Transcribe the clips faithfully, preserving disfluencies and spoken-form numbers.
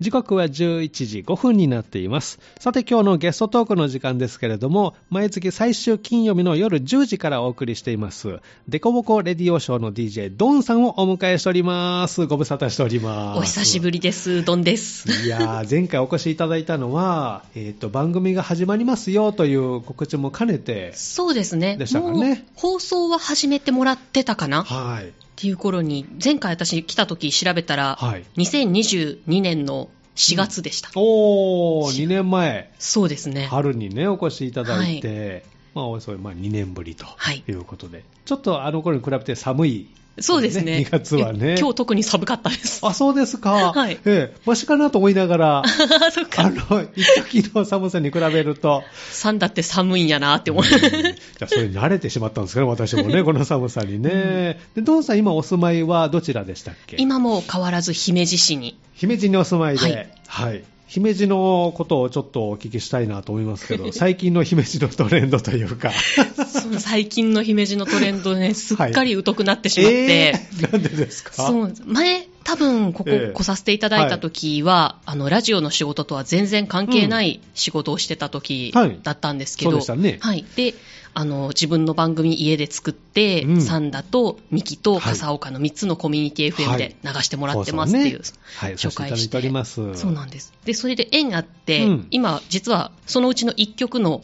時刻はじゅういちじごふんになっています。さて今日のゲストトークの時間ですけれども、毎月最終金曜日の夜じゅうじからお送りしていますデコボコレディオショーの ディージェー ドンさんをお迎えしております。ご無沙汰しております。お久しぶりです。ドンです。いや前回お越しいただいたのは、えー、と番組が始まりますよという告知も兼ねて。そうです ね, でしたかね。もう放送は始めてもらってたかな、はいっていう頃に、前回私来た時調べたら、はい、にせんにじゅうにねんのしがつでした、うん、おーにねんまえ。そうですね、春にねお越しいただいて、はい、まあ、それまあにねんぶりということで、はい、ちょっとあの頃に比べて寒い。そうですね。にがつはね。今日特に寒かったです。あ、そうですか。はい。ええ、マシかなと思いながら、そっか。あの、一時の寒さに比べると。さんだって寒いんやなって思う。じゃあ、それに慣れてしまったんですけど、私もね、この寒さにね。うん、で、ドンさん、今お住まいはどちらでしたっけ？今も変わらず姫路市に。姫路にお住まいで。はい。はい。姫路のことをちょっとお聞きしたいなと思いますけど、最近の姫路のトレンドというかそう最近の姫路のトレンドね、すっかり疎くなってしまって、はいえー、なんでですか？そう前多分ここ来させていただいた時は、えーはい、あのラジオの仕事とは全然関係ない仕事をしてた時だったんですけど、うんはい、そうでしたね、はい、であの自分の番組家で作って、うん、サンダとミキと笠岡のみっつのコミュニティ エフエム で流してもらってますっていう、はい、紹介して、はい、そうなんです。でそれで縁があって、うん、今実はそのうちのいっきょくの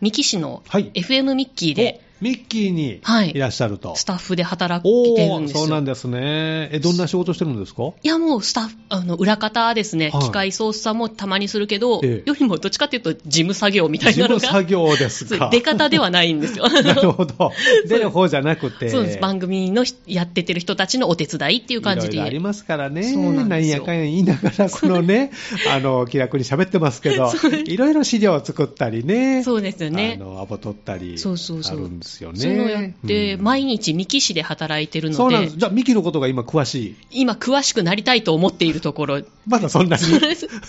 ミキ氏の エフエム ミッキーで、ミッキーにいらっしゃると、はい、スタッフで働いてるんですよ。そうなんですね。え、どんな仕事してるんですか？いやもうスタッフあの裏方ですね、はい、機械操作もたまにするけど、ええ、よりもどっちかというと事務作業みたいなのが。事務作業ですか？出方ではないんですよなるほど、出る方じゃなくて。そうです。番組のやっててる人たちのお手伝いっていう感じで。いろいろありますからね。そうなんですよ。なんやかんや言いながらこのねあの気楽に喋ってますけどいろいろ資料を作ったりね。そうですよね。あのアボ取ったり。そうそうそう、あるんです。そうやって毎日三木市で働いてるので、そうなんです。じゃあ三木のことが今詳しい。今詳しくなりたいと思っているところ。まだそんなに。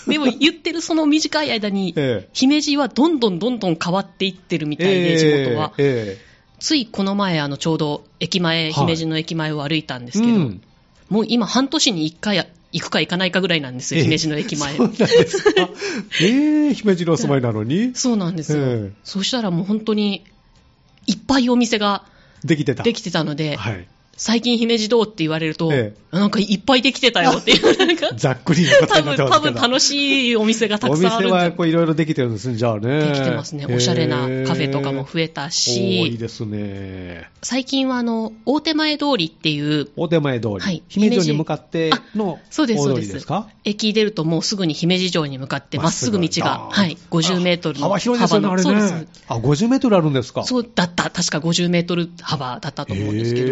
でも言ってるその短い間に、ええ、姫路はどんどんどんどん変わっていってるみたいで、地元は、ええええ、ついこの前あのちょうど駅前、姫路の駅前を歩いたんですけど、はい、うん、もう今半年にいっかい行くか行かないかぐらいなんですよ、えー、姫路の駅前。そうなんですかえー、姫路のお住まいなのに。そうなんですよ、えー、そうしたらもう本当にいっぱいお店ができて た, できてたので、はい、最近姫路どうって言われると、ええ、なんかいっぱいできてたよっていうなんかざっくりなことになってますけど、多分楽しいお店がたくさんあるんじゃない。お店はいろいろできてるんですね。じゃあね、できてますね。おしゃれなカフェとかも増えたし、えー、いいですね。最近はあの大手前通りっていう大手前通り、はい、姫路城に向かっての大通りですか？駅出るともうすぐに姫路城に向かってまっすぐ道が、はい、ごじゅうメートルの幅の。幅広いですよね、あれね。そうです。あ、ごじゅうメートルあるんですか？そうだった。確かごじゅうメートル幅だったと思うんですけど、え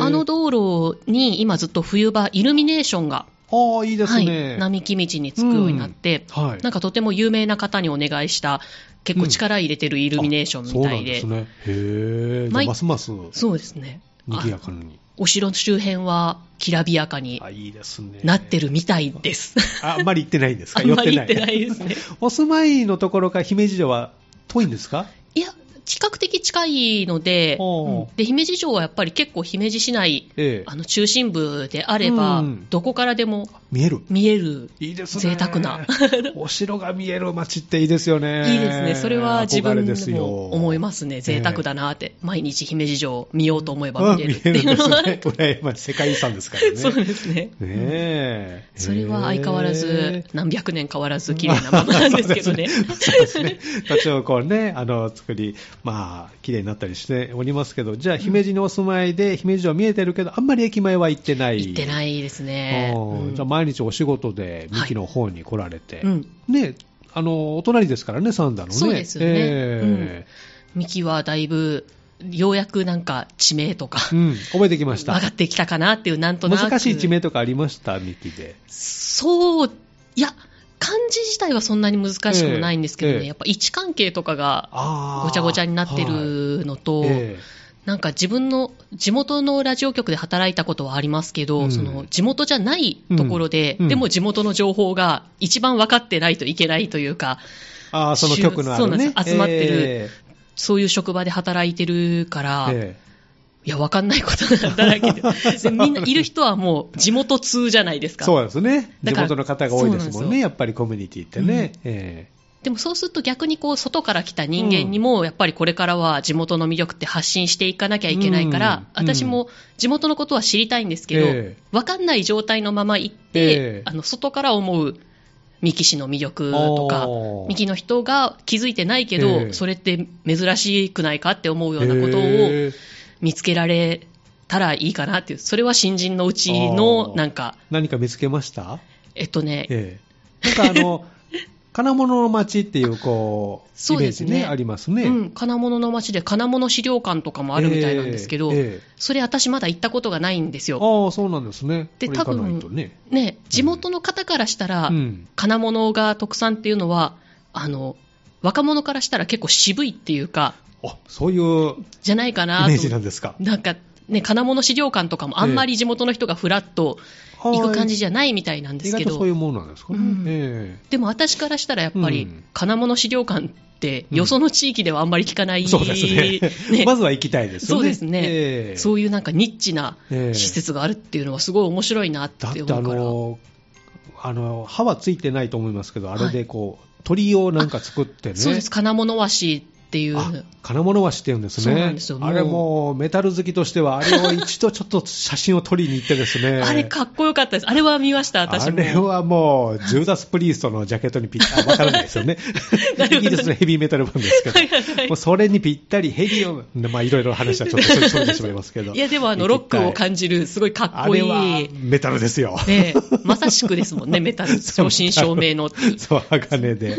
ー、あの道路に今ずっと冬場イルミネーションが、あ、いいですね、はい、並木道につくようになって、うん、はい、なんかとても有名な方にお願いした結構力入れてるイルミネーションみたいで、うん、そうなんですね。へー、じゃあますます。そうですね、賑やかにお城の周辺はきらびやかになってるみたいです。 あ, いいです、ね、あ, あんまり行ってないんですか？あんまり行ってないですねお住まいのところから姫路城は遠いんですか？いや、比較的近いの で,、うん、で姫路城はやっぱり結構姫路市内、ええ、あの中心部であれば、うん、どこからでも見える見える。いいですね、贅沢なお城が見える街っていいですよね。いいですね。それは自分でも思いますね。贅沢だなって、ええ、毎日姫路城見ようと思えば見れるっていうのは、ね、世界遺産ですからね。そうですね、ねえ、うん、それは相変わらず何百年変わらず綺麗なままなんですけどね土地をこうね、あの作り、まあ綺麗になったりしておりますけど、じゃあ姫路にお住まいで、うん、姫路城見えてるけどあんまり駅前は行ってない。行ってないですね、うん、じゃあ毎日お仕事で三木の方に来られて、はい、うん、で、あのお隣ですからね、三田のね。そうですよね、えー、うん、三木はだいぶようやくなんか地名とか、うん、覚えてきました。上がってきたかなっていう、なんとなく。難しい地名とかありました三木で？そういや、漢字自体はそんなに難しくもないんですけどね、えーえー、やっぱ位置関係とかがごちゃごちゃになってるのと、はい、えー、なんか自分の地元のラジオ局で働いたことはありますけど、うん、その地元じゃないところで、うん、でも地元の情報が一番分かってないといけないというか、あ、その局のあるね、集まってる、えー、そういう職場で働いてるから、えーいや、わかんないことなんだらけでで、みんないる人はもう地元通じゃないですか。そうですね。地元の方が多いですもんね、んやっぱりコミュニティってね。うん、えーでもそうすると逆にこう外から来た人間にもやっぱりこれからは地元の魅力って発信していかなきゃいけないから、うんうん、私も地元のことは知りたいんですけど、えー、分かんない状態のまま行って、えー、あの外から思う三木市の魅力とか三木の人が気づいてないけど、えー、それって珍しくないかって思うようなことを見つけられたらいいかなっていう。それは新人のうちのなんか何か見つけました？えっとね、えー、なんかあの金物の町っていうこうイメージね、ありますね、うん、金物の町で金物資料館とかもあるみたいなんですけど、えーえー、それ私まだ行ったことがないんですよ。ああ、そうなんですね。で、多分ね、ね、地元の方からしたら、うん、金物が特産っていうのはあの若者からしたら結構渋いっていうか、あ、そういうじゃないかなと。イメージなんですか。なんかね、金物資料館とかもあんまり地元の人がフラッと行く感じじゃないみたいなんですけど、意外とそういうものなんですかね、うんえー、でも私からしたらやっぱり金物資料館ってよその地域ではあんまり聞かない、うん、そうですね、ねまずは行きたいですよね。そうですね、えー、そういうなんかニッチな施設があるっていうのはすごい面白いなって思うから、だってあのあの歯はついてないと思いますけど、あれでこう、はい、鳥をなんか作ってね。そうです、金物和紙っていう。あ、金物和紙っていうんですね。そうなんですよ。あれもメタル好きとしてはあれを一度ちょっと写真を撮りに行ってですねあれかっこよかったです。あれは見ました、私も。あれはもうジューダスプリーストのジャケットにぴったり、分からないですよねイギリスのヘビーメタル版ですけどはいはい、はい、もうそれにぴったりヘビーを、まあ、いろいろ話はちょっとそれてしまいますけどいやでもあのロックを感じるすごいかっこいい、あれはメタルですよね、まさしくですもんね、メタル正真正銘のそう、鋼で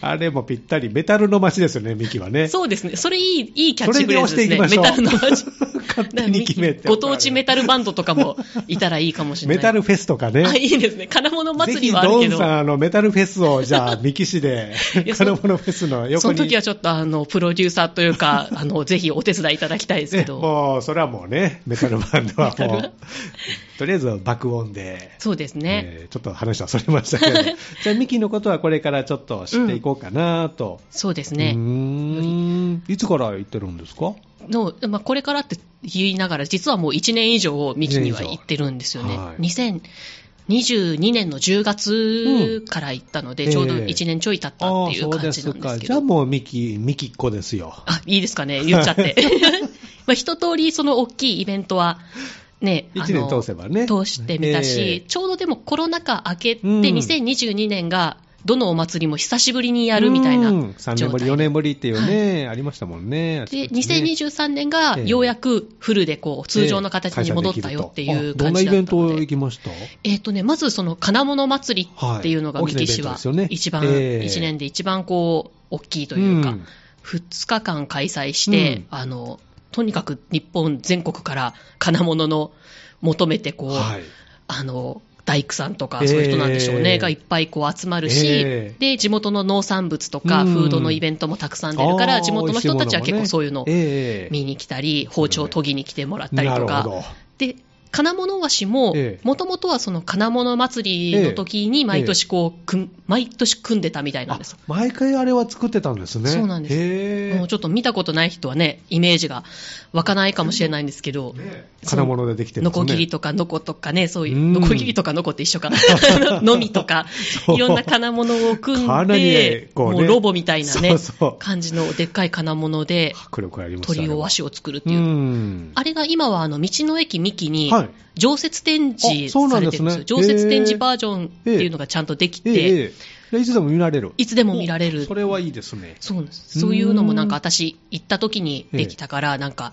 あれもぴったりメタルの街ですよね、ミキはね。そうですね、それいい、いいキャッチフレーズですね。メタルの街勝手に決めて、ご当地メタルバンドとかもいたらいいかもしれないメタルフェスとかね。あ、いいですね。金物祭りはあるけど、ぜひドンさんあのメタルフェスをじゃあ三木市で金物フェスの横に そ, その時はちょっとあのプロデューサーというかあのぜひお手伝いいただきたいですけど、もうそれはもうね、メタルバンドはもうとりあえず爆音で。そうですね、えー、ちょっと話はそれましたけどじゃあ三木のことはこれからちょっと知っていこうかなと、うん、そうですね。うーん、いつから行ってるんですか？のまあ、これからって言いながら実はもういちねん以上三木には行ってるんですよね、はい、にせんにじゅうにねんのじゅうがつから行ったので、うんえー、ちょうどいちねんちょい経ったっていう感じなんですけど。あ、そうですか。じゃあもう三木、三木っ子ですよ。あ、いいですかね、言っちゃってまあ一通りその大きいイベントはね、いちねん通せばね、通してみたし、えー、ちょうどでもコロナ禍明けてにせんにじゅうにねんが、うん、どのお祭りも久しぶりにやるみたいな状態で、うん、さんねんぶりよねんぶりっていうね、はい、ありましたもんね。でにせんにじゅうさんねんがようやくフルでこう通常の形に戻ったよっていう感じだったので、えー、どんなイベント行きました？えーとね、まずその金物祭りっていうのが三木市は一番、はい、えー、いちねんで一番こう大きいというか、うん、ふつかかん開催して、うん、あのとにかく日本全国から金物の求めてこう、はい、あの大工さんとかそういう人なんでしょうね、えー、がいっぱいこう集まるし、えー、で地元の農産物とかフードのイベントもたくさん出るから、うん、地元の人たちは結構そういうの見に来たり、えー、包丁を研ぎに来てもらったりとかで、金物和紙ももともとはその金物祭りの時に毎年こう、えー、毎年組んでたみたいなんです。毎回あれは作ってたんですね。そうなんです、えー、もうちょっと見たことない人はね、イメージが湧かないかもしれないんですけど、ね、金物でできてるんですね。ノコギリとかノコとかね、そういうノコギリとかノコって一緒かノミとかいろんな金物を組んで、う、ね、もうロボみたいなね、そうそう感じのでっかい金物で鳥を和紙を作るっていう、 あ, うんあれが今はあの道の駅三木に、はい、常設展示されてるんですよ。常設展示バージョンっていうのがちゃんとできて、いつでも見られる。いつでも見られる。それはいいですね。そうです。そういうのもなんか私行った時にできたから、なんか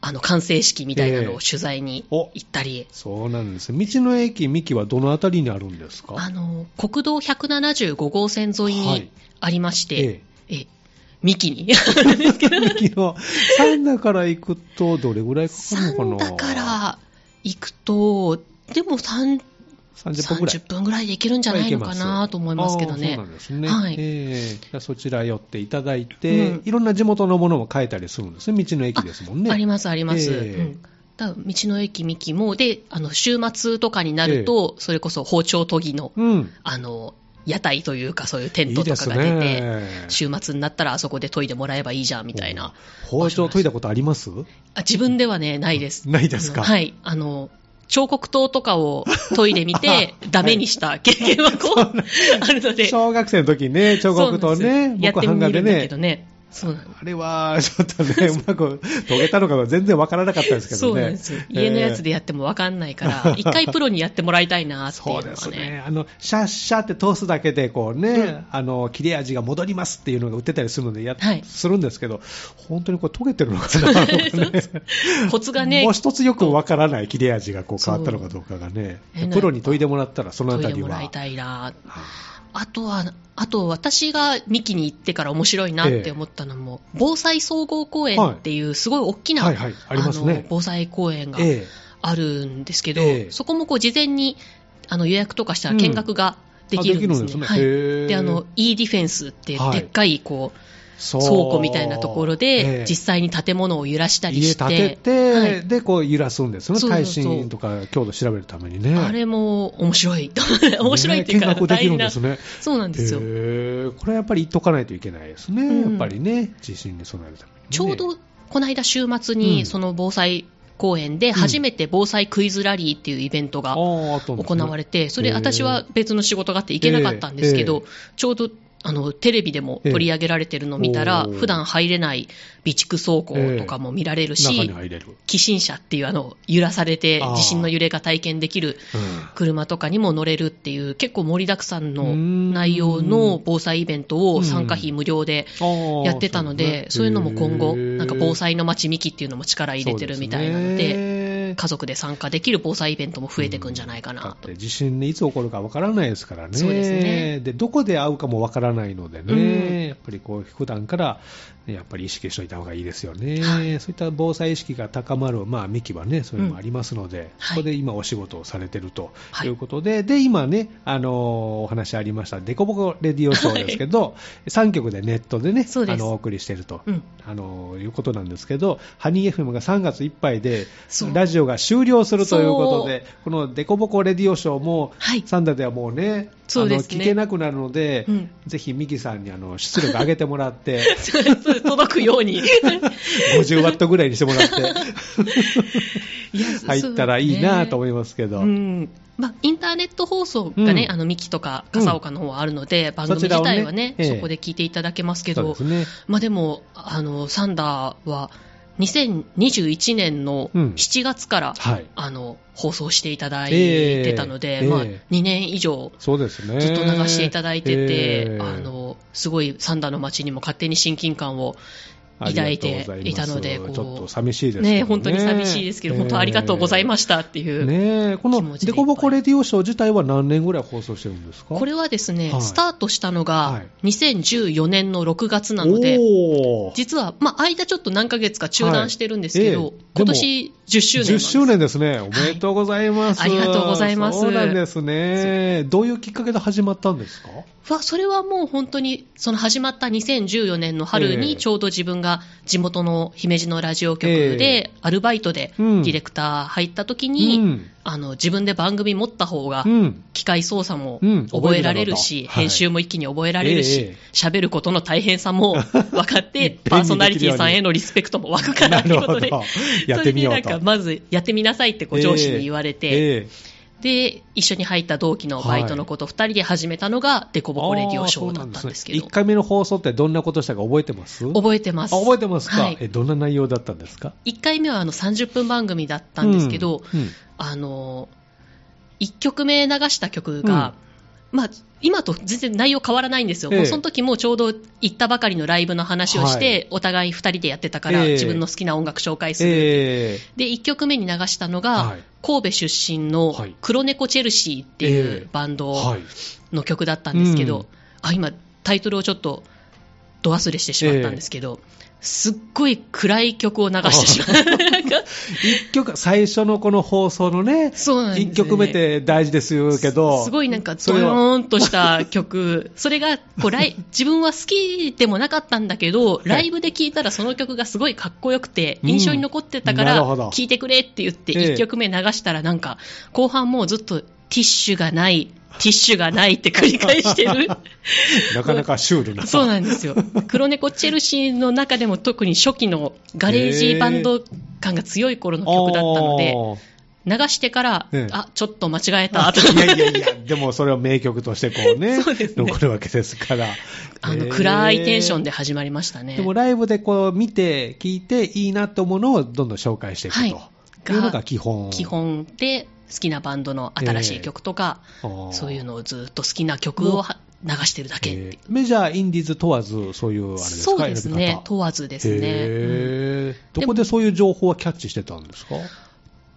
あの完成式みたいなのを取材に行ったり、えー、そうなんです。道の駅三木はどのあたりにあるんですか？あの国道ひゃくななじゅうごごうせん沿いにありまして、はい、えーえー三木に三木の三田から行くとどれぐらいかかるのかな。三田から行くとでもさんじゅっぷんぐらいで行けるんじゃないのかなと思いますけどね。そうなんですね、はい、えー、そちら寄っていただいて、うん、いろんな地元のものも買えたりするんですね。道の駅ですもんね。 あ, ありますあります、えーうん、だ道の駅三木もで、あの週末とかになると、えー、それこそ包丁研ぎの、うん、あの屋台というかそういうテントとかが出て、いいですね、週末になったらあそこで研いでもらえばいいじゃんみたいな。包丁研いだことあります？あ、自分ではね、ないです。ないですか。はい、あの彫刻刀とかを研いでみてダメにした経験はこう、はい、あるので、小学生の時にね、彫刻刀ね、僕版画でね、そうなんです。あれはちょっとね、うまく研げたのかは全然わからなかったですけどね。そうなんですよ、えー、家のやつでやってもわかんないから一回プロにやってもらいたいなっていうのはね。そうですね、あのシャッシャって通すだけでこうね、うん、あの切れ味が戻りますっていうのが売ってたりするのでや、はい、するんですけど、本当にこう研げてるのかなのか、ね、コツがね、もう一つよくわからない、切れ味がこう変わったのかどうかがね、プロに研いでもらったらそのあたりは研いでもらいたいな。あとは、あと私が三木に行ってから面白いなって思ったのも、えー、防災総合公園っていうすごい大きな防災公園があるんですけど、えー、そこもこう事前にあの予約とかしたら見学ができるんですね。うん、できるんですね。はい。で、あの E ディフェンスってでっかいこう、はい、倉庫みたいなところで実際に建物を揺らしたりして、ええ、家建てて、はい、でこう揺らすんですよね。耐震とか強度調べるためにね。あれも面白い面白いっていうか、ね、見学できるんですね。そうなんですよ、えー、これはやっぱり言っとかないといけないですね、うん、やっぱりね、地震に備えるために、ね、ちょうどこの間週末にその防災公園で初めて防災クイズラリーっていうイベントが行われて、それ私は別の仕事があって行けなかったんですけど、ちょうどあのテレビでも取り上げられてるのを見たら、えー、普段入れない備蓄倉庫とかも見られるし、えー、る寄進車っていうあの揺らされて地震の揺れが体験できる車とかにも乗れるっていう、うん、結構盛りだくさんの内容の防災イベントを参加費無料でやってたので、うんうん、そういうのも今後なんか防災の街ミキっていうのも力入れてるみたいなので、家族で参加できる防災イベントも増えていくんじゃないかなと、うん、地震ね、いつ起こるかわからないですからね。そうですね。で、どこで会うかもわからないのでね、うん、やっぱりこう普段から、ね、やっぱり意識しておいた方がいいですよね、はい、そういった防災意識が高まる、まあ、ミキはね、そういうのもありますので、うん、はい、ここで今お仕事をされてるということで、はい、で今ね、あのー、お話ありましたデコボコレディオショーですけど、はい、さんきょくでネットでね、あのお送りしてると、うん、あのー、いうことなんですけど、ハニー エフエム がさんがついっぱいでラジオが終了するということで、このデコボコレディオショーも、はい、サンダではもうね、そうですね、あの聞けなくなるので、うん、ぜひミキさんにあの出力上げてもらって届くようにごじゅうワットぐらいにしてもらっていや、入ったらいいなと思いますけど、そうね、うん、まあ、インターネット放送がね、うん、あのミキとか笠岡の方はあるので、うん、番組自体はね、そちらをね、ええ、そこで聞いていただけますけど、 そうですね、まあ、でもあのサンダはにせんにじゅういちねんのしちがつから、うん、はい、あの放送していただいてたので、えーまあ、にねん以上ずっと流していただいてて、えー、あのすごいサンダの街にも勝手に親近感を抱いていたので、こうちょっと寂しいですけど ね, ね本当に寂しいですけど、えー、本当ありがとうございましたっていう、ね、このデコボコレディオショー自体は何年ぐらい放送してるんですか？これはですね、はい、スタートしたのがにせんじゅうよねんのろくがつなので、はい、実は、まあ、間ちょっと何ヶ月か中断してるんですけど、はい、えー、今年じゅっしゅうねんです。じゅっしゅうねんですね。おめでとうございます、はい、ありがとうございます。そうなんですね。どういうきっかけで始まったんですか？それはもう本当にその始まったにせんじゅうよねんの春にちょうど自分が地元の姫路のラジオ局でアルバイトでディレクター入った時に、うん、あの自分で番組持った方が機械操作も覚えられるし、うんうん、編集も一気に覚えられるし、喋、はい、ることの大変さも分かってパーソナリティさんへのリスペクトも湧くからということでやってみようと、まずやってみなさいってこう上司に言われて、えーえーで一緒に入った同期のバイトの子とふたりで始めたのがデコボコレディオショーだったんですけど、はい、すね、いっかいめの放送ってどんなことしたか覚えてます？覚えてます。あ、覚えてますか、はい、えどんな内容だったんですか？いっかいめはあのさんじゅっぷん番組だったんですけど、うんうん、あのいっきょくめ流した曲が、うん、まあ、今と全然内容変わらないんですよ、ええ、もうその時もちょうど行ったばかりのライブの話をして、はい、お互いふたりでやってたから、ええ、自分の好きな音楽紹介する、ええ、でいっきょくめに流したのが、はい、神戸出身の黒猫チェルシーっていうバンドの曲だったんですけど、ええ、はい、うん、あ、今タイトルをちょっとど忘れしてしまったんですけど、ええ、すっごい暗い曲を流してしまういっきょく最初のこの放送の ね, そうなんですね、いっきょくめって大事ですけど す, すごいなんかドヨーンとした曲それがこうライ自分は好きでもなかったんだけど、ライブで聴いたらその曲がすごいかっこよくて印象に残ってたから聴いてくれって言っていっきょくめ流したら、なんか後半もうずっとティッシュがないティッシュがないって繰り返してるなかなかシュールなそうなんですよ。黒猫チェルシーの中でも特に初期のガレージバンド感が強い頃の曲だったので、流してから、うん、あ、ちょっと間違えたと。いやいやいや、でもそれは名曲としてこうね、そうですね、残るわけですから。あの、暗いテンションで始まりましたね。でもライブでこう見て、聞いていいなと思うのをどんどん紹介していくと。はい、というのが基本。基本で、好きなバンドの新しい曲とか、えー、そういうのをずっと好きな曲を流してるだけ、えー。メジャー、インディーズ問わず、そういうあれですか？そうですね、問わずですね、えーうん。どこでそういう情報はキャッチしてたんですか？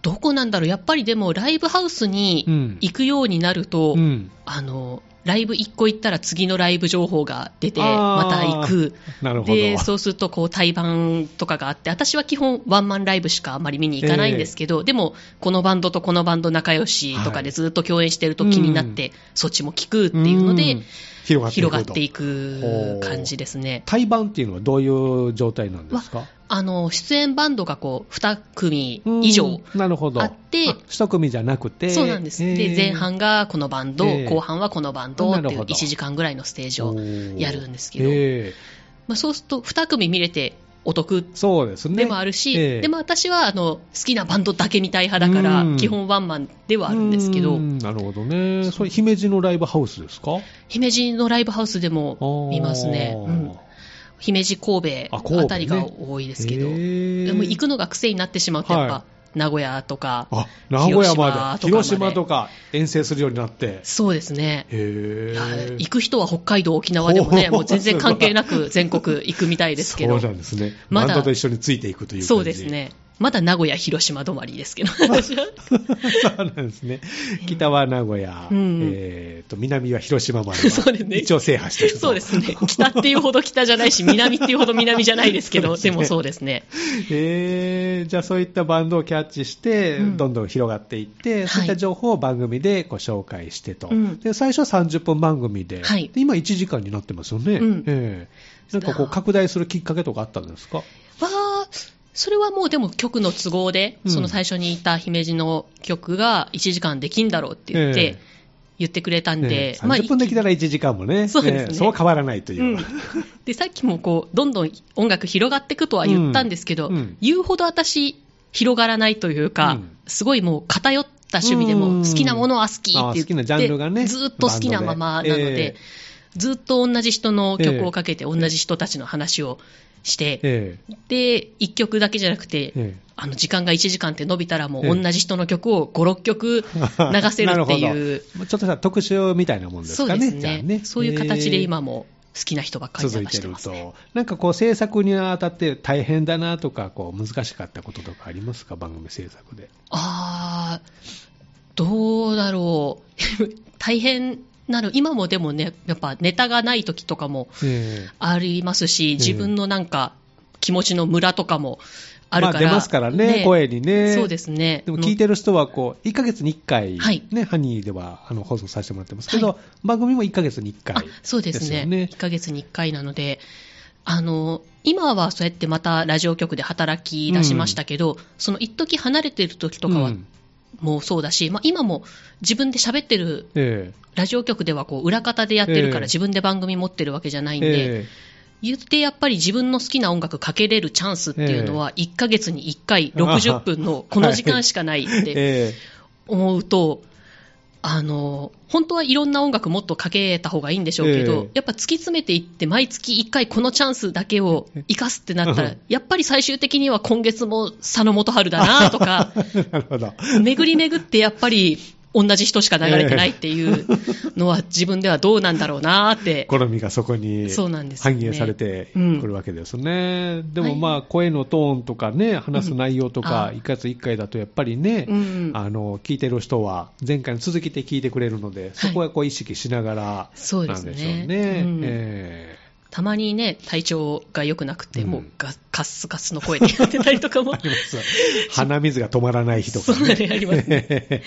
どこなんだろう、やっぱりでもライブハウスに行くようになると、うんうん、あのライブいっこ行ったら次のライブ情報が出てまた行く。なるほど。でそうするとこう対バンとかがあって、私は基本ワンマンライブしかあまり見に行かないんですけど、えー、でもこのバンドとこのバンド仲良しとかでずっと共演してると気になって、はい、そっちも聞くっていうので、うん、広がっていく感じですね。対バンっていうのはどういう状態なんですか？あの出演バンドがこうに組以上あって、いち組じゃなくて、そうなんです、えー、で前半がこのバンド、えー、後半はこのバンドっていういちじかんぐらいのステージをやるんですけど、えーまあ、そうするとに組見れてお得でもあるし、 で,、ねえー、でも私はあの好きなバンドだけ見たい派だから基本ワンマンではあるんですけど。なるほどね。それ姫路のライブハウスですか？姫路のライブハウスでも見ますね、うん、姫路神戸あたりが多いですけど、ね、でも行くのが癖になってしまうとやっぱ、はい、名古屋とか名古屋まで広島とか遠征するようになって。そうですね、へー、行く人は北海道沖縄でもね、もう全然関係なく全国行くみたいですけど。そうなんですね、まだバンドと一緒についていくという感じ。そうですね、まだ名古屋広島止まりですけどそうなんですね、北は名古屋、うん、えー、と南は広島までは、ね、一応制覇してる。そうですね、北っていうほど北じゃないし南っていうほど南じゃないですけど、で, す、ね、でもそうですね、えー、じゃあそういったバンドをキャッチして、うん、どんどん広がっていって、はい、そういった情報を番組でご紹介してと、うん、で最初はさんじゅっぷん番組 で,、はい、で今いちじかんになってますよね、うん、えー、なんかこう拡大するきっかけとかあったんですか？わー、それはもうでも局の都合で、その最初にいた姫路の局がいちじかんできんだろうって言って、えー、言ってくれたんで、えー、さんじゅっぷんできたらいちじかんもね、そうですね、そう変わらないという、うん、でさっきもこうどんどん音楽広がっていくとは言ったんですけど、うんうん、言うほど私広がらないというか、うん、すごいもう偏った趣味でも好きなものは好きって言って、好きなジャンルがね、ずっと好きなままなので、えー、ずっと同じ人の曲をかけて同じ人たちの話をして、ええ、でいっきょくだけじゃなくて、ええ、あの時間がいちじかんって伸びたらもう同じ人の曲をご、ろっきょく流せるっていうちょっと特集みたいなもんですかね。そうですね、じゃあね、そういう形で今も好きな人ばっかり流してますね。続いてるとなんかこう制作にあたって大変だなとかこう難しかったこととかありますか？番組制作で。あー、どうだろう大変なる今もでもね、やっぱネタがない時とかもありますし、えー、自分のなんか気持ちのムラとかもあるから、まあ、出ますからね、ね、声にね。そうですね。でも聞いてる人はこういっかげつにいっかい、はい、ね、ハニーではあの放送させてもらってますけど、はい、番組もいっかげつにいっかい、ね。あ、そうですね。いっかげつにいっかいなので、あの今はそうやってまたラジオ局で働き出しましたけど、うん、その一時離れてる時とかは。うん、もうそうだし、まあ、今も自分で喋ってる、えー、ラジオ局ではこう裏方でやってるから自分で番組持ってるわけじゃないんで、えー、言ってやっぱり自分の好きな音楽かけれるチャンスっていうのはいっかげつにいっかいろくじゅっぷんのこの時間しかないって思うと、あの本当はいろんな音楽もっとかけた方がいいんでしょうけど、えー、やっぱ突き詰めていって毎月いっかいこのチャンスだけを生かすってなったらやっぱり最終的には今月も佐野元春だなとかなるほど、巡り巡ってやっぱり同じ人しか流れてないっていうのは自分ではどうなんだろうなって好みがそこに反映されてくるわけですね、うん、でもまあ声のトーンとかね、話す内容とかいっかげついっかいだとやっぱりね、うん、あの聞いてる人は前回の続きで聞いてくれるのでそこはこう意識しながらなんでしょうね、はい、そうですね、うん、えーたまにね、体調が良くなくて、もうガ、うん、カッスカスの声でやってたりとかもあります。鼻水が止まらない日とか、ね、そうね、ありますね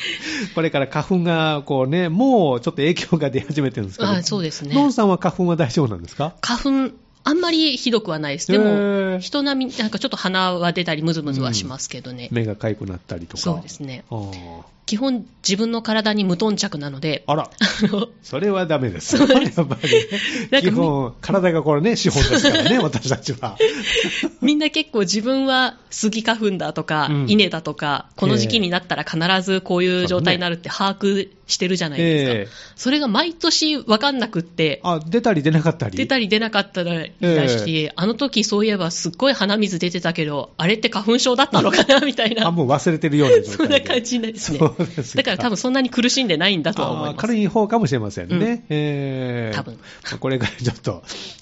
これから花粉がこう、ね、もうちょっと影響が出始めてるんですけど、あ、そうですね、のんさんは花粉は大丈夫なんですか？花粉あんまりひどくはないです。でも人並みなんかちょっと鼻は出たりムズムズはしますけどね、うん、目がかゆくなったりとか。そうですね。あ、基本自分の体に無頓着なので、あらそれはダメですよ。やっぱり基本体がこれね資本ですからね私たちはみんな結構自分はスギ花粉だとか、うん、稲だとかこの時期になったら必ずこういう状態になるって把握してるじゃないですか、えー、それが毎年分かんなくって、あ出たり出なかったり出たり出なかったりだし、えー、あの時そういえばすっごい鼻水出てたけどあれって花粉症だったのかなみたいなあもう忘れてるような状態でそんな感じなんですね。そうですか。だから多分そんなに苦しんでないんだとは思います。軽い方かもしれませんね、うんえー、多分これからちょっと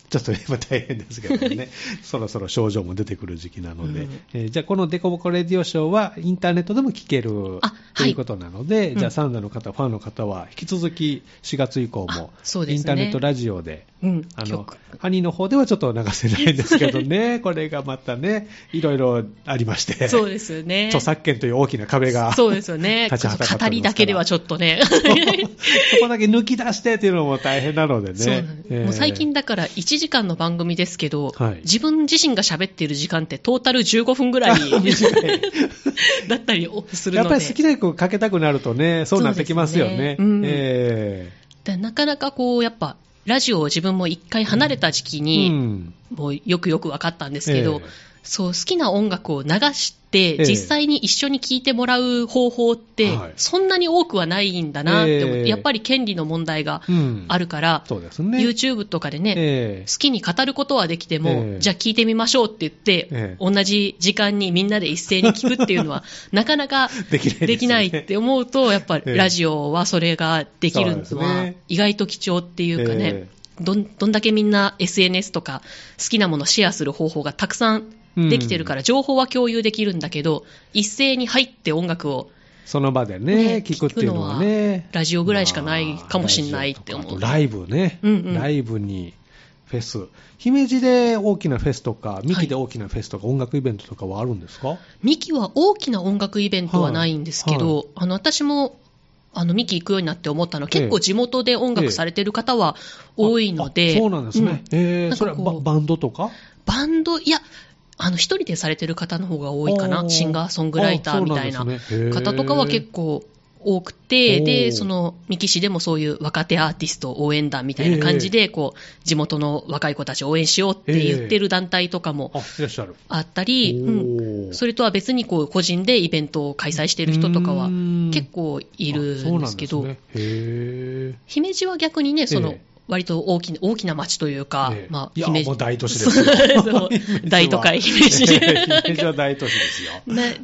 ちょっと今大変ですけどねそろそろ症状も出てくる時期なので、うんえー、じゃあこのデコボコレディオショーはインターネットでも聞けるということなので、はい、じゃあサウンドの方、うん、ファンの方は引き続きしがつ以降もインターネットラジオで、うん、あのハニーの方ではちょっと流せないんですけどねこれがまたねいろいろありまして、そうですね著作権という大きな壁がそうですよね立ちはだかってますから、語りだけではちょっとねそこだけ抜き出してというのも大変なのでね、そうなんです、えー、もう最近だからいちじかんの番組ですけど、はい、自分自身が喋っている時間ってトータルじゅうごふんぐらいだったりするので、やっぱり好きな曲かけたくなるとねそうなってきますよね、うんえー、だなかなかこうやっぱラジオを自分も一回離れた時期に、うん、もうよくよく分かったんですけど、えー、そう好きな音楽を流して、えー、実際に一緒に聴いてもらう方法って、はい、そんなに多くはないんだなって思って、えー、やっぱり権利の問題があるから、うんね、YouTube とかでね、えー、好きに語ることはできても、えー、じゃあ聴いてみましょうって言って、えー、同じ時間にみんなで一斉に聞くっていうのはなかなかできないですね。できないって思うとやっぱりラジオはそれができるのは意外と貴重っていうかね、えーどん、どんだけみんな エスエヌエス とか好きなものをシェアする方法がたくさんできてるから情報は共有できるんだけど、うん、一斉に入って音楽をその場でね聞くっていうのはねラジオぐらいしかないかもしれないって思う。ライブね、うんうん、ライブにフェス、姫路で大きなフェスとか三木で大きなフェスとか、はい、音楽イベントとかはあるんですか？三木は大きな音楽イベントはないんですけど、はいはい、あの私もあのミキ行くようになって思ったのは結構地元で音楽されてる方は多いので、ええええ、そうなんですね、うんえー、それは バ, バンドとかバンドいやあの一人でされてる方の方が多いかな、シンガーソングライターみたいな方とかは結構多くて、ね、でその三木市でもそういう若手アーティスト応援団みたいな感じでこう地元の若い子たちを応援しようって言ってる団体とかもあったり、うん、それとは別にこう個人でイベントを開催してる人とかは結構いるんですけど、ね、へ姫路は逆にねその割と大きな大きな町というか、ええまあ、いやもう大都市ですよ大都会姫路姫路は大都市ですよ。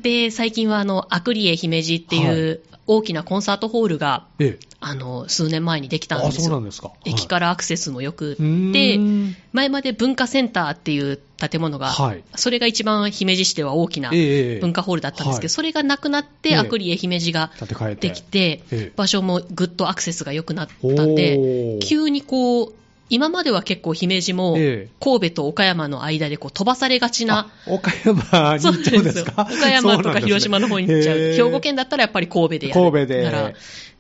で最近はあのアクリエ姫路っていう大きなコンサートホールが、はい、あの数年前にできたんですよ。あ、そうなんですか。はい、駅からアクセスもよくって前まで文化センターっていう建物が、はい、それが一番姫路市では大きな文化ホールだったんですけど、ええ、それがなくなって、ええ、アクリエ姫路ができて、ええ、場所もぐっとアクセスが良くなったんで急にこう今までは結構姫路も神戸と岡山の間でこう飛ばされがちな、ええ、岡山に行っちゃうんですか？そうです。岡山とか広島の方に行っちゃう、ええ、兵庫県だったらやっぱり神戸でやるから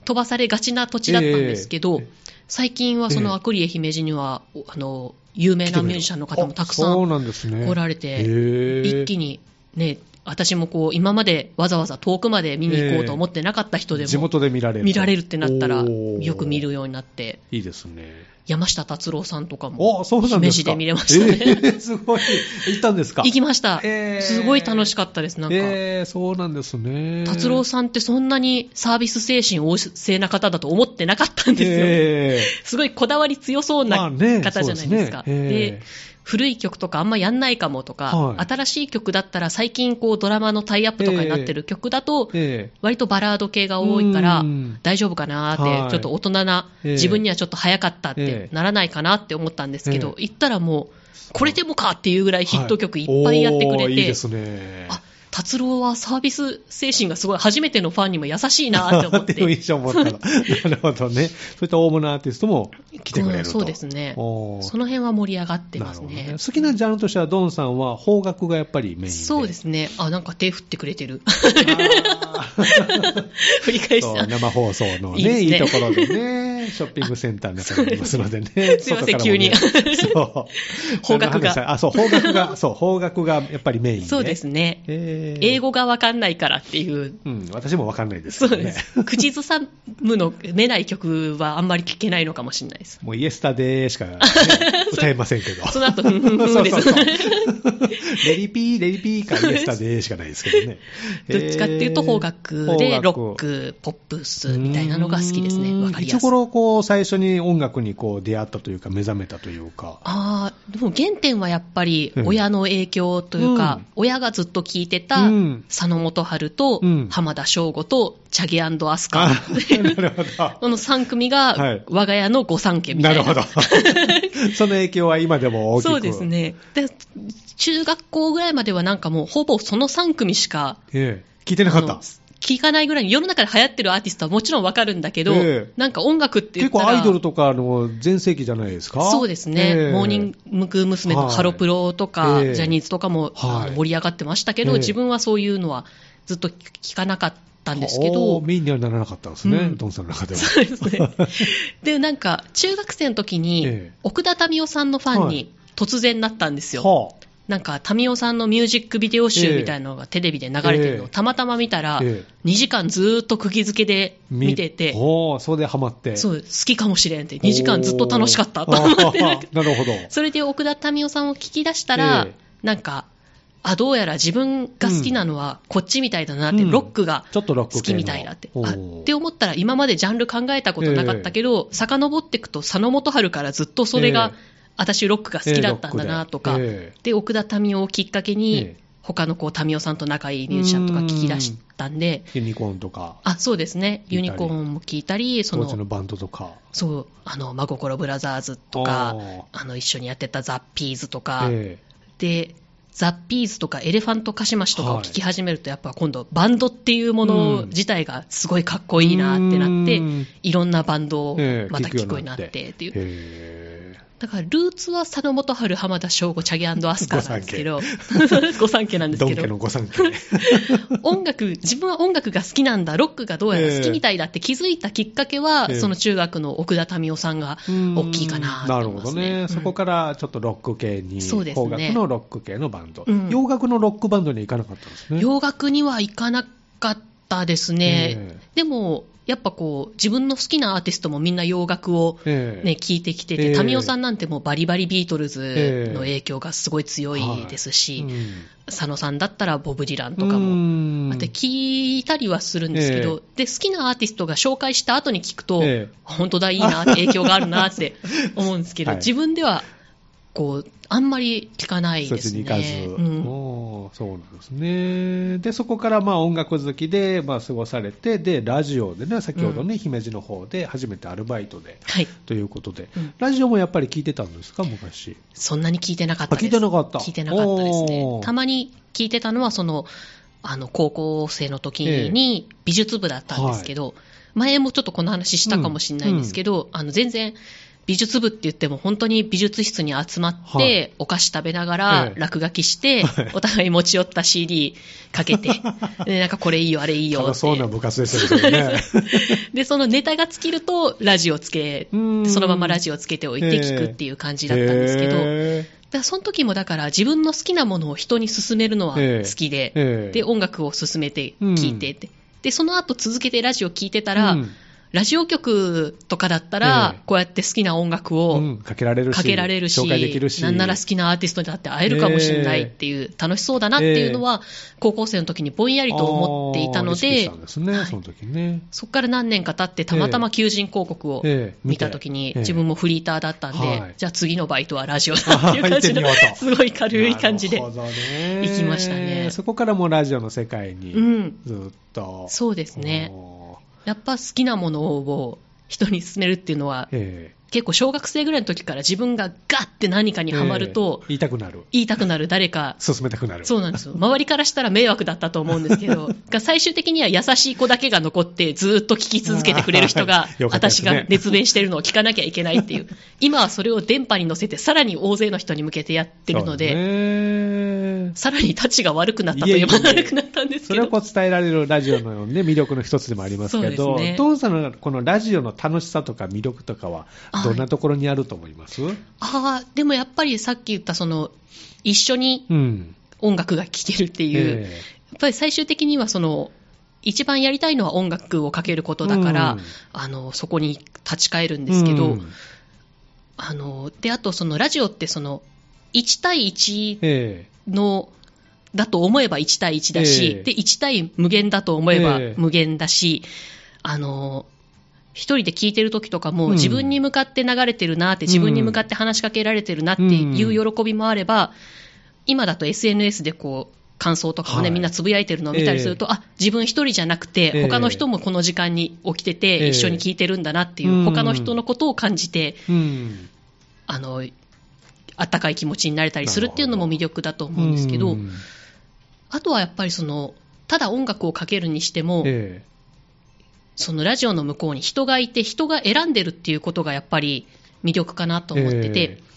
飛ばされがちな土地だったんですけど、ええ、最近はそのアクリエ姫路には、ええ、あの有名なミュージシャンの方もたくさん来られて、一気にね、私もこう今までわざわざ遠くまで見に行こうと思ってなかった人でも地元で見られる見られるってなったらよく見るようになって、いいですね。山下達郎さんとかも姫路で見れましたね。すごい。行ったんですか？行きました。すごい楽しかったです。なんか、えー、そうなんですね。達郎さんってそんなにサービス精神旺盛な方だと思ってなかったんですよ、えー、すごいこだわり強そうな方じゃないですか、まあね、そうですね、えー、で古い曲とかあんまやんないかもとか、はい、新しい曲だったら最近こうドラマのタイアップとかになってる曲だと割とバラード系が多いから大丈夫かなって、はい、ちょっと大人な自分にはちょっと早かったってならないかなって思ったんですけど、行ったらもうこれでもかっていうぐらいヒット曲いっぱいやってくれて、はい、いいですね。あ、達郎はサービス精神がすごい、初めてのファンにも優しいなって思ってっていう印象を持ったらなるほどね。そういった大物アーティストも来てくれると、うん、そうですね。その辺は盛り上がってます ね, ね好きなジャンルとしてはドンさんは邦楽がやっぱりメインで。そうですね。あ、なんか手振ってくれてる振り返した生放送の ね, い, い, ねいいところでねね、ショッピングセンターの中にありますのでね。すいません、ね、急に。そう。方角が。あ、そう、方角が、そう、方角がやっぱりメインで、ね。そうですね。えー、英語がわかんないからっていう。うん、私もわかんないです、ね。そうです。口ずさむの、めない曲はあんまり聞けないのかもしれないです。もうイエスタデーしか、ね、歌えませんけど。その後、ふんふんふんです。レリピー、レリピーかイエスタデーしかないですけどね。どっちかっていうと方角で、ロック、ポップスみたいなのが好きですね。わかりやすい。いつ頃こう最初に音楽にこう出会ったというか目覚めたというか。ああ、でも原点はやっぱり親の影響というか、うん、親がずっと聴いてた佐野元春と浜田省吾とチャゲ&アスカ。このさん組が我が家の御三家みたいな。なるほど。その影響は今でも大きく。そうですね。で中学校ぐらいまではなんかもうほぼそのさん組しか、ええ、聞いてなかった。聞かないぐらいに世の中で流行ってるアーティストはもちろんわかるんだけど、えー、なんか音楽って言ったら結構アイドルとかの全盛期じゃないですか。そうですね、えー、モーニング娘。とハロプロとか、えー、ジャニーズとかも、はい、盛り上がってましたけど、えー、自分はそういうのはずっと聞かなかったんですけど、メインにはならなかったんですね、うん、ドンさんの中では。そうですね。でなんか中学生の時に、えー、奥田民生さんのファンに突然なったんですよ、はい。なんか民生さんのミュージックビデオ集みたいなのがテレビで流れてるのをたまたま見たら、にじかんずっと釘付けで見てて、お、それでハマって、そう、好きかもしれんって、にじかんずっと楽しかったと思って。なるほど。それで奥田民生さんを聞き出したら、なんかあ、どうやら自分が好きなのはこっちみたいだなって、うん、ロックが好きみたいだって、うん、っあって思ったら、今までジャンル考えたことなかったけど、遡っていくと佐野元春からずっとそれが、私ロックが好きだったんだなとか、えーでえー、で奥田民生をきっかけに他のこう民生さんと仲いいミュージシャンとか聞き出したんで、ユニコーンとか、あ、そうですね、ユニコーンも聞いたり、その当時のバンドとか、そう、あの真心ブラザーズとか、あの一緒にやってたザ・ピーズとか、えー、でザ・ピーズとかエレファントカシマシとかを聞き始めると、やっぱ今度バンドっていうもの自体がすごいかっこいいなってなって、うん、いろんなバンドをまた聞こえなってっていう、えー、だからルーツは佐野元春、浜田省吾、チャゲ&アスカなんですけど、御三家なんですけど、ドン家の御三家。音楽、自分は音楽が好きなんだ、ロックがどうやら好きみたいだって気づいたきっかけは、えー、その中学の奥田民生さんが大きいかなと思いますね。なるほどね、うん、そこからちょっとロック系に、そうですね、邦楽のロック系のバンド、うん、洋楽のロックバンドには行かなかったんですね。洋楽には行かなかったですね、えー、でもやっぱこう自分の好きなアーティストもみんな洋楽を、ね、えー、聞いてきてて、民生さんなんてもうバリバリビートルズの影響がすごい強いですし、えーはい、うん、佐野さんだったらボブ・ディランとかもあって聞いたりはするんですけど、えー、で好きなアーティストが紹介した後に聞くと、えー、本当だ、いいなって、影響があるなって思うんですけど、はい、自分ではこうあんまり聞かないですね。そっちに行かず、うん、お、そうなんですね。でそこからまあ音楽好きでまあ過ごされて、でラジオでね、先ほどね、うん、姫路の方で初めてアルバイトで、はい、ということで、うん、ラジオもやっぱり聞いてたんですか、昔。そんなに聞いてなかったです。聞いてなかった。聞いてなかったですね。たまに聞いてたのはその、あの高校生の時に美術部だったんですけど、ええ、はい、前もちょっとこの話したかもしれないんですけど、うんうん、あの全然。美術部って言っても本当に美術室に集まって、はい、お菓子食べながら落書きして、ええ、お互い持ち寄った シーディー かけてでなんかこれいいよあれいいよってそうな部活ですよね。でそのネタが尽きるとラジオつけ、そのままラジオつけておいて聞くっていう感じだったんですけど、えーえーだその時もだから自分の好きなものを人に勧めるのは好きで、えーえー、で音楽を勧めて聞いてって、うん、でその後続けてラジオ聞いてたら、うん、ラジオ局とかだったら、こうやって好きな音楽をかけられるし、紹介できるし、なんなら好きなアーティストにだって会えるかもしれないっていう、楽しそうだなっていうのは、高校生の時にぼんやりと思っていたので、そこから何年か経って、たまたま求人広告を見た時に、自分もフリーターだったんで、じゃあ次のバイトはラジオだっていう感じの、すごい軽い感じで行きましたね。そこからもうラジオの世界にずっと。そうですね。やっぱ好きなものを人に勧めるっていうのは、えー、結構小学生ぐらいの時から自分がガッて何かにハマると、えー、言いたくなる言いたくなる誰か勧めたくなる。そうなんですよ。周りからしたら迷惑だったと思うんですけどが最終的には優しい子だけが残ってずっと聞き続けてくれる人が私が熱弁してるのを聞かなきゃいけないっていう今はそれを電波に乗せてさらに大勢の人に向けてやってるので、そうね、うん、さらにタチが悪くなったといえば悪くなったんですけど、いやいやいや、それをこう伝えられるラジオの、ね、魅力の一つでもありますけど、ね、どうさんのこのラジオの楽しさとか魅力とかはどんなところにあると思います？ああ、でもやっぱりさっき言ったその一緒に音楽が聴けるっていう、うんえー、やっぱり最終的にはその一番やりたいのは音楽をかけることだから、うん、あのそこに立ち返るんですけど、うん、あのであとそのラジオってそのいち対いちの、えー、だと思えばいち対いちだし、えー、でいち対無限だと思えば無限だし、えー、あの一人で聞いてる時とかも、うん、自分に向かって流れてるなって、自分に向かって話しかけられてるなっていう喜びもあれば、うん、今だと エスエヌエス でこう感想とかもね、はい、みんなつぶやいてるのを見たりすると、えー、あ、自分一人じゃなくて、えー、他の人もこの時間に起きてて、えー、一緒に聞いてるんだなっていう、うん、他の人のことを感じて、うん、あのあったかい気持ちになれたりするっていうのも魅力だと思うんですけど、うん、あとはやっぱりそのただ音楽をかけるにしても、えー、そのラジオの向こうに人がいて人が選んでるっていうことがやっぱり魅力かなと思ってて、えー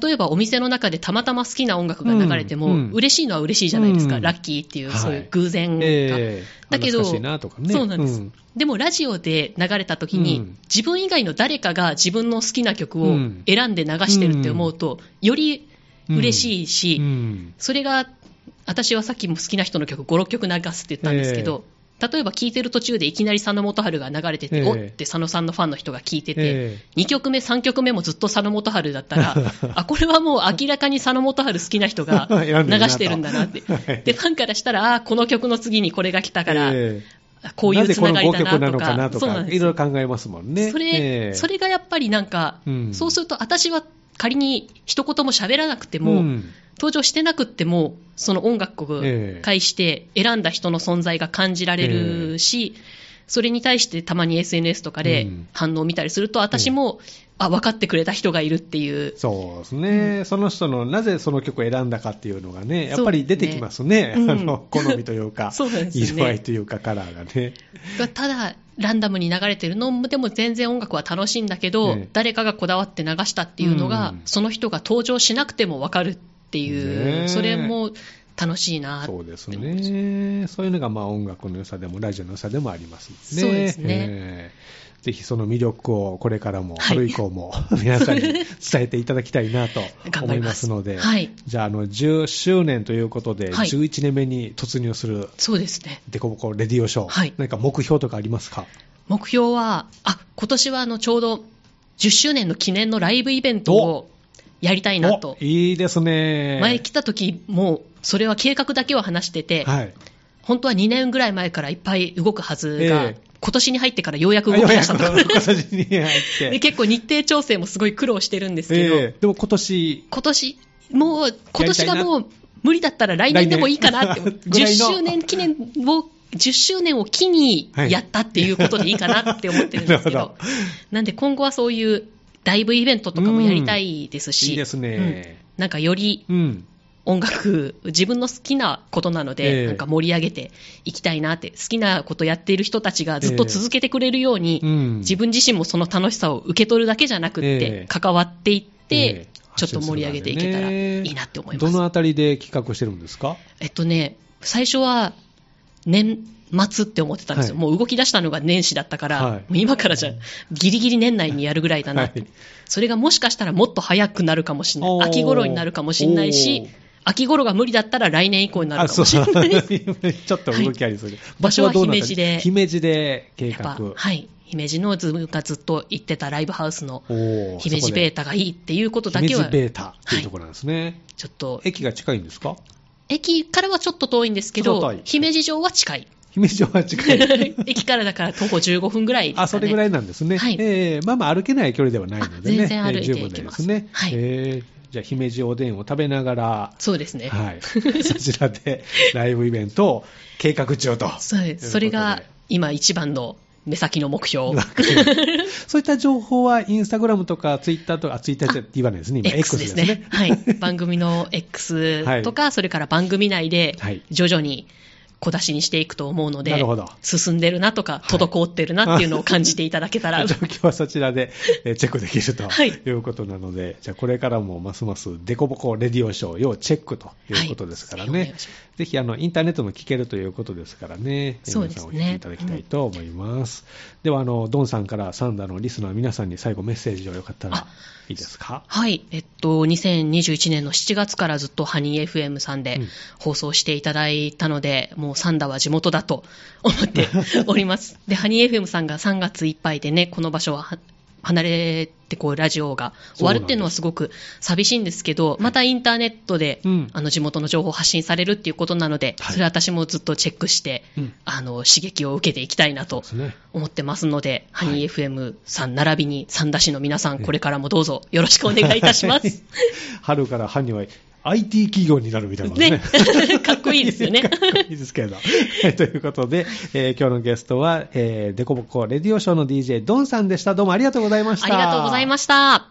例えばお店の中でたまたま好きな音楽が流れても、うん、嬉しいのは嬉しいじゃないですか、うん、ラッキーっていう、はい、そういう偶然が、えー、だけど、そうなんです、うん、でもラジオで流れた時に、うん、自分以外の誰かが自分の好きな曲を選んで流してるって思うと、うん、より嬉しいし、うんうん、それが私はさっきも好きな人の曲ご、ろっきょく流すって言ったんですけど、えー、例えば聴いてる途中でいきなり佐野元春が流れてて、えー、おって佐野さんのファンの人が聴いてて、えー、にきょくめさんきょくめもずっと佐野元春だったらあ、これはもう明らかに佐野元春好きな人が流してるんだなってでファンからしたら、あ、この曲の次にこれが来たから、えー、こういうつながりだなとか、そうなんです、いろいろ考えますもんね。それ、えー、それがやっぱりなんか、うん、そうすると私は仮に一言も喋らなくても、うん、登場してなくてもその音楽を介して選んだ人の存在が感じられるし、えー、それに対してたまに エスエヌエス とかで反応を見たりすると、うん、私も、えー、あ、分かってくれた人がいるっていう、そうですね、うん、その人のなぜその曲を選んだかっていうのがね、やっぱり出てきますね、うん、あの好みというかそうですね、色合いというかカラーがねただランダムに流れてるのでも全然音楽は楽しいんだけど、ね、誰かがこだわって流したっていうのが、うん、その人が登場しなくても分かるっていう、ね、それも楽しいなって思います。そうですね、そういうのがまあ音楽の良さでもラジオの良さでもありますね。そうですね、えーぜひその魅力をこれからも春以降も皆さんに伝えていただきたいなと思いますので、はい、じゃあ、 あのじゅっしゅうねんということでじゅういちねんめに突入するデコボコレディオショー、はい、何か目標とかありますか？目標は、あ、今年はあのちょうどじゅっしゅうねんの記念のライブイベントをやりたいなと。いいですね。前来た時もそれは計画だけは話してて、はい、本当はにねんぐらい前からいっぱい動くはずが、えー今年に入ってからようやく動き出したとで結構日程調整もすごい苦労してるんですけど、えー、でも今年今年もう今年がもう無理だったら来年でもいいかなってじゅっしゅうねん記念をじゅっしゅうねんを機にやったっていうことでいいかなって思ってるんですけど、はい、なんで今後はそういうライブイベントとかもやりたいですし、うん、いいですね、うん、なんかより、うん、音楽自分の好きなことなので、えー、なんか盛り上げていきたいなって、好きなことやっている人たちがずっと続けてくれるように、えーうん、自分自身もその楽しさを受け取るだけじゃなくって、えー、関わっていって、えー、ちょっと盛り上げていけたらいいなって思います。どのあたりで企画してるんですか？えっとね、最初は年末って思ってたんですよ、はい、もう動き出したのが年始だったから、はい、今からじゃギリギリ年内にやるぐらいだなって、はい、それがもしかしたらもっと早くなるかもしれない、秋頃になるかもしれないし、秋頃が無理だったら来年以降になるかもしれないですちょっと動きありそうで、はい、場所は姫路で、姫路で計画、はい、姫路のズムがずっと行ってたライブハウスの姫路ベータがいいっていうことだけは、姫路ベータっていうところなんですね、はい、ちょっと駅が近いんですか？駅からはちょっと遠いんですけど、姫路城は近い、姫路城は近い駅からだから徒歩じゅうごふんぐらいですかね。あ、それぐらいなんですね、はい、えー、まあまあ歩けない距離ではないのでね、全然歩いていけます、えー、十分ですね、はい、えーじゃあ姫路おでんを食べながら、そうですね、はい、そちらでライブイベントを計画中とそうです、それが今一番の目先の目標そういった情報はインスタグラムとかツイッターとか、ツイッターって言わないですね、今 X ですね、 X ですね、はい、番組の X とか、はい、それから番組内で徐々に小出しにしていくと思うので、進んでるなとか滞ってるなっていうのを感じていただけたら、はい、状況はそちらでチェックできるということなので、はい、じゃあこれからもますますデコボコレディオショー要チェックということですからね、はい、ぜひあのインターネットも聞けるということですからね、そうですね、皆さんお聞きいただきたいと思います、うん、ではあのドンさんからサンダーのリスナー皆さんに最後メッセージをよかったらいいですか。はい、えっと、にせんにじゅういちねんのしちがつからずっとハニー エフエム さんで放送していただいたので、うん、もうサンダーは地元だと思っておりますでハニー エフエム さんがさんがついっぱいでね、この場所は離れてこうラジオが終わるっていうのはすごく寂しいんですけど、またインターネットで、はい、あの地元の情報を発信されるっていうことなので、はい、それは私もずっとチェックして、うん、あの刺激を受けていきたいなと思ってますので、ハニー エフエム さん並びに三田市の皆さん、これからもどうぞよろしくお願いいたします春からハニーはアイティー 企業になるみたいなね、ねかっこいいですよねかっこいいですけどということで、えー、今日のゲストは、えー、デコボコレディオショーの ディージェー ドンさんでした。どうもありがとうございました。ありがとうございました。